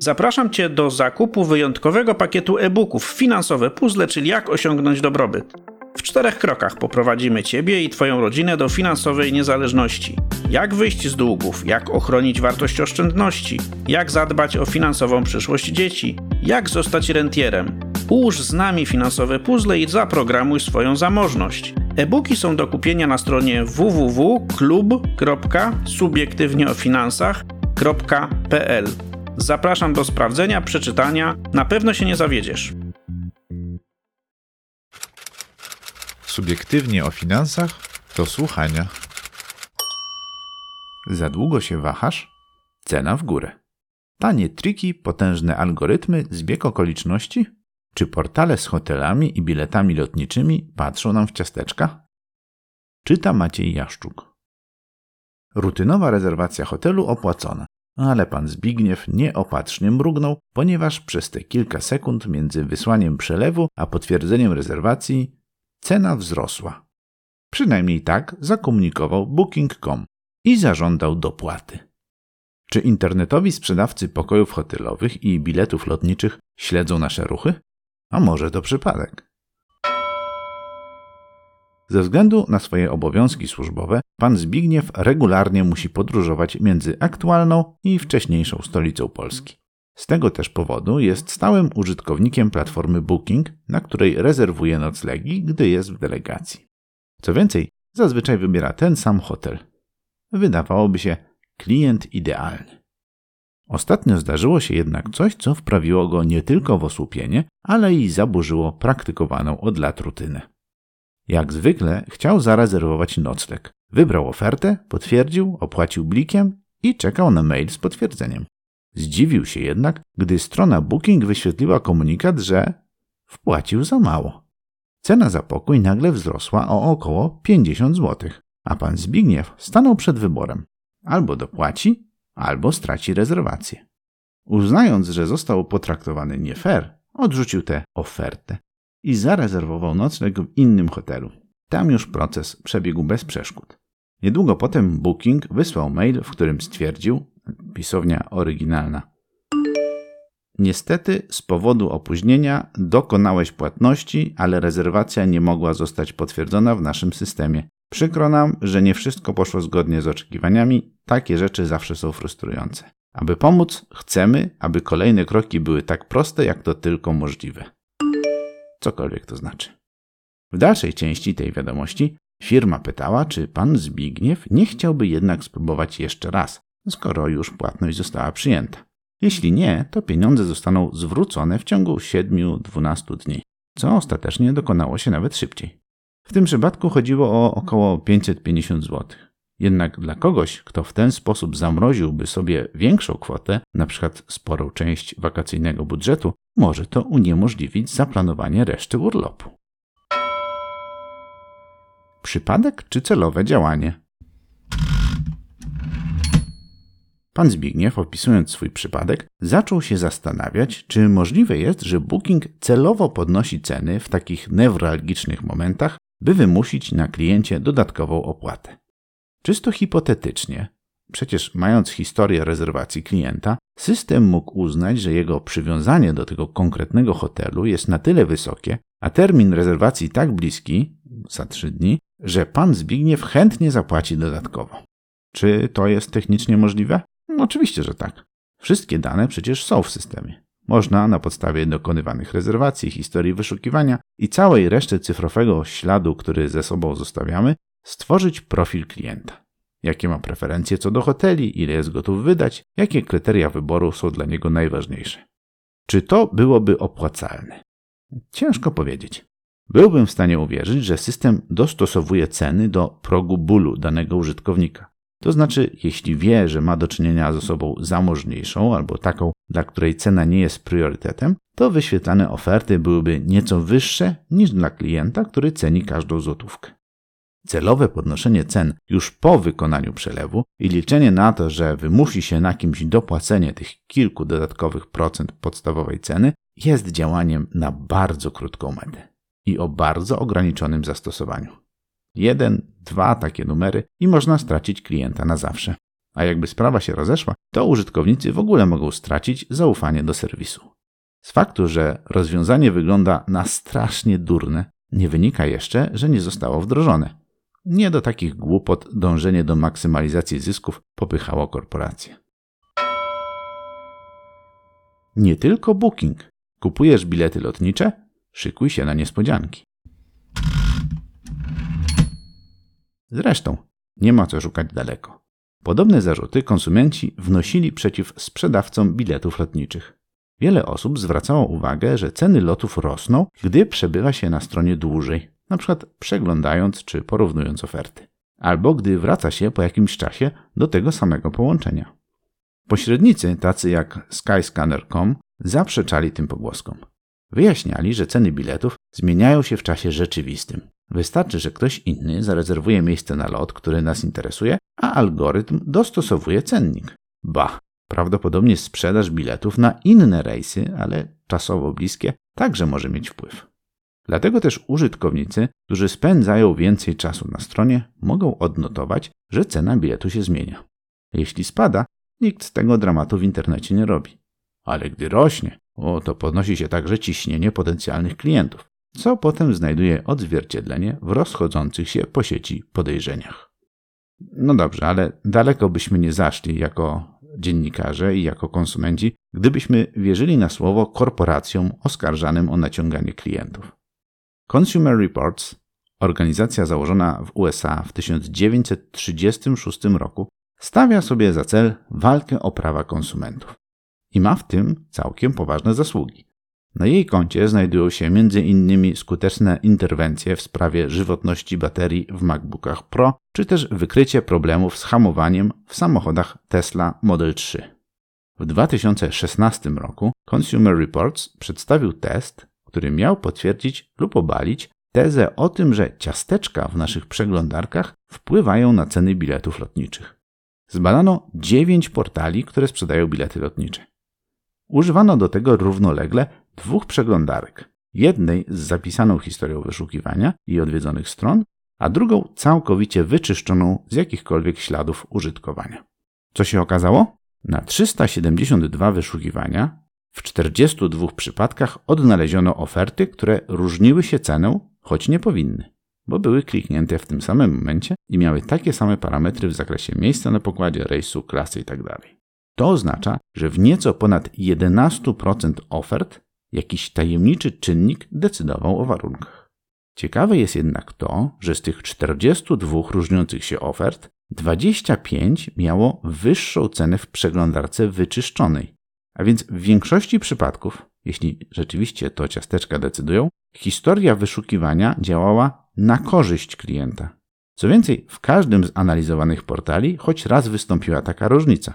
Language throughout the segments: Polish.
Zapraszam Cię do zakupu wyjątkowego pakietu e-booków Finansowe puzzle, czyli jak osiągnąć dobrobyt. W 4 krokach poprowadzimy Ciebie i Twoją rodzinę do finansowej niezależności. Jak wyjść z długów, jak ochronić wartość oszczędności, jak zadbać o finansową przyszłość dzieci, jak zostać rentierem. Ułóż z nami finansowe puzzle i zaprogramuj swoją zamożność. E-booki są do kupienia na stronie www.klub.subiektywnieofinansach.pl. Zapraszam do sprawdzenia, przeczytania, na pewno się nie zawiedziesz. Subiektywnie o finansach do słuchania. Za długo się wahasz? Cena w górę. Tanie triki, potężne algorytmy, zbieg okoliczności? Czy portale z hotelami i biletami lotniczymi patrzą nam w ciasteczka? Czyta Maciej Jaszczuk. Rutynowa rezerwacja hotelu opłacona, ale pan Zbigniew nieopatrznie mrugnął, ponieważ przez te kilka sekund między wysłaniem przelewu a potwierdzeniem rezerwacji cena wzrosła. Przynajmniej tak zakomunikował Booking.com i zażądał dopłaty. Czy internetowi sprzedawcy pokojów hotelowych i biletów lotniczych śledzą nasze ruchy? A może to przypadek? Ze względu na swoje obowiązki służbowe, pan Zbigniew regularnie musi podróżować między aktualną i wcześniejszą stolicą Polski. Z tego też powodu jest stałym użytkownikiem platformy Booking, na której rezerwuje noclegi, gdy jest w delegacji. Co więcej, zazwyczaj wybiera ten sam hotel. Wydawałoby się klient idealny. Ostatnio zdarzyło się jednak coś, co wprawiło go nie tylko w osłupienie, ale i zaburzyło praktykowaną od lat rutynę. Jak zwykle chciał zarezerwować nocleg. Wybrał ofertę, potwierdził, opłacił blikiem i czekał na mail z potwierdzeniem. Zdziwił się jednak, gdy strona Booking wyświetliła komunikat, że wpłacił za mało. Cena za pokój nagle wzrosła o około 50 zł, a pan Zbigniew stanął przed wyborem. Albo dopłaci, albo straci rezerwację. Uznając, że został potraktowany nie fair, odrzucił tę ofertę i zarezerwował nocleg w innym hotelu. Tam już proces przebiegł bez przeszkód. Niedługo potem Booking wysłał mail, w którym stwierdził, pisownia oryginalna: niestety z powodu opóźnienia dokonałeś płatności, ale rezerwacja nie mogła zostać potwierdzona w naszym systemie. Przykro nam, że nie wszystko poszło zgodnie z oczekiwaniami. Takie rzeczy zawsze są frustrujące. Aby pomóc, chcemy, aby kolejne kroki były tak proste, jak to tylko możliwe. Cokolwiek to znaczy. W dalszej części tej wiadomości firma pytała, czy pan Zbigniew nie chciałby jednak spróbować jeszcze raz, skoro już płatność została przyjęta. Jeśli nie, to pieniądze zostaną zwrócone w ciągu 7-12 dni, co ostatecznie dokonało się nawet szybciej. W tym przypadku chodziło o około 550 zł. Jednak dla kogoś, kto w ten sposób zamroziłby sobie większą kwotę, np. sporą część wakacyjnego budżetu, może to uniemożliwić zaplanowanie reszty urlopu. Przypadek czy celowe działanie? Pan Zbigniew, opisując swój przypadek, zaczął się zastanawiać, czy możliwe jest, że Booking celowo podnosi ceny w takich newralgicznych momentach, by wymusić na kliencie dodatkową opłatę. Czysto hipotetycznie, przecież mając historię rezerwacji klienta, system mógł uznać, że jego przywiązanie do tego konkretnego hotelu jest na tyle wysokie, a termin rezerwacji tak bliski, za 3 dni, że pan Zbigniew chętnie zapłaci dodatkowo. Czy to jest technicznie możliwe? Oczywiście, że tak. Wszystkie dane przecież są w systemie. Można na podstawie dokonywanych rezerwacji, historii wyszukiwania i całej reszty cyfrowego śladu, który ze sobą zostawiamy, stworzyć profil klienta. Jakie ma preferencje co do hoteli, ile jest gotów wydać, jakie kryteria wyboru są dla niego najważniejsze. Czy to byłoby opłacalne? Ciężko powiedzieć. Byłbym w stanie uwierzyć, że system dostosowuje ceny do progu bólu danego użytkownika. To znaczy, jeśli wie, że ma do czynienia z osobą zamożniejszą albo taką, dla której cena nie jest priorytetem, to wyświetlane oferty byłyby nieco wyższe niż dla klienta, który ceni każdą złotówkę. Celowe podnoszenie cen już po wykonaniu przelewu i liczenie na to, że wymusi się na kimś dopłacenie tych kilku dodatkowych procent podstawowej ceny, jest działaniem na bardzo krótką metę i o bardzo ograniczonym zastosowaniu. 1, 2 takie numery i można stracić klienta na zawsze. a jakby sprawa się rozeszła, to użytkownicy w ogóle mogą stracić zaufanie do serwisu. Z faktu, że rozwiązanie wygląda na strasznie durne, nie wynika jeszcze, że nie zostało wdrożone. Nie do takich głupot dążenie do maksymalizacji zysków popychało korporacje. Nie tylko Booking. Kupujesz bilety lotnicze? Szykuj się na niespodzianki. Zresztą, nie ma co szukać daleko. Podobne zarzuty konsumenci wnosili przeciw sprzedawcom biletów lotniczych. Wiele osób zwracało uwagę, że ceny lotów rosną, gdy przebywa się na stronie dłużej, np. przeglądając czy porównując oferty, albo gdy wraca się po jakimś czasie do tego samego połączenia. Pośrednicy, tacy jak Skyscanner.com, zaprzeczali tym pogłoskom. Wyjaśniali, że ceny biletów zmieniają się w czasie rzeczywistym. Wystarczy, że ktoś inny zarezerwuje miejsce na lot, który nas interesuje, a algorytm dostosowuje cennik. Bah! Prawdopodobnie sprzedaż biletów na inne rejsy, ale czasowo bliskie, także może mieć wpływ. Dlatego też użytkownicy, którzy spędzają więcej czasu na stronie, mogą odnotować, że cena biletu się zmienia. Jeśli spada, nikt z tego dramatu w internecie nie robi. Ale gdy rośnie, to podnosi się także ciśnienie potencjalnych klientów, co potem znajduje odzwierciedlenie w rozchodzących się po sieci podejrzeniach. No dobrze, ale daleko byśmy nie zaszli jako dziennikarze i jako konsumenci, gdybyśmy wierzyli na słowo korporacjom oskarżanym o naciąganie klientów. Consumer Reports, organizacja założona w USA w 1936 roku, stawia sobie za cel walkę o prawa konsumentów. I ma w tym całkiem poważne zasługi. Na jej koncie znajdują się m.in. skuteczne interwencje w sprawie żywotności baterii w MacBookach Pro, czy też wykrycie problemów z hamowaniem w samochodach Tesla Model 3. W 2016 roku Consumer Reports przedstawił test, który miał potwierdzić lub obalić tezę o tym, że ciasteczka w naszych przeglądarkach wpływają na ceny biletów lotniczych. Zbadano 9 portali, które sprzedają bilety lotnicze. Używano do tego równolegle 2 przeglądarek. Jednej z zapisaną historią wyszukiwania i odwiedzonych stron, a drugą całkowicie wyczyszczoną z jakichkolwiek śladów użytkowania. Co się okazało? Na 372 wyszukiwania w 42 przypadkach odnaleziono oferty, które różniły się ceną, choć nie powinny, bo były kliknięte w tym samym momencie i miały takie same parametry w zakresie miejsca na pokładzie, rejsu, klasy itd. To oznacza, że w nieco ponad 11% ofert jakiś tajemniczy czynnik decydował o warunkach. Ciekawe jest jednak to, że z tych 42 różniących się ofert 25 miało wyższą cenę w przeglądarce wyczyszczonej. A więc w większości przypadków, jeśli rzeczywiście to ciasteczka decydują, historia wyszukiwania działała na korzyść klienta. Co więcej, w każdym z analizowanych portali choć raz wystąpiła taka różnica.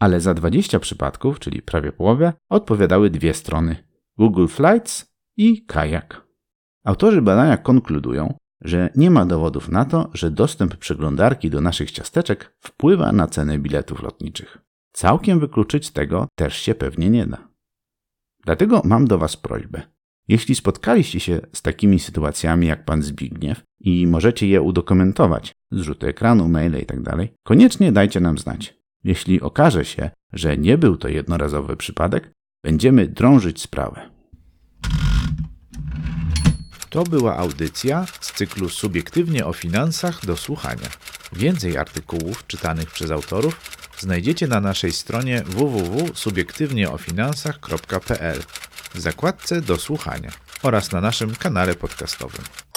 Ale za 20 przypadków, czyli prawie połowę, odpowiadały 2 strony – Google Flights i Kajak. Autorzy badania konkludują, że nie ma dowodów na to, że dostęp przeglądarki do naszych ciasteczek wpływa na cenę biletów lotniczych. Całkiem wykluczyć tego też się pewnie nie da. Dlatego mam do Was prośbę. Jeśli spotkaliście się z takimi sytuacjami jak pan Zbigniew i możecie je udokumentować, zrzuty ekranu, maile itd., koniecznie dajcie nam znać. Jeśli okaże się, że nie był to jednorazowy przypadek, będziemy drążyć sprawę. To była audycja z cyklu Subiektywnie o finansach do słuchania. Więcej artykułów czytanych przez autorów znajdziecie na naszej stronie www.subiektywnieofinansach.pl w zakładce do słuchania oraz na naszym kanale podcastowym.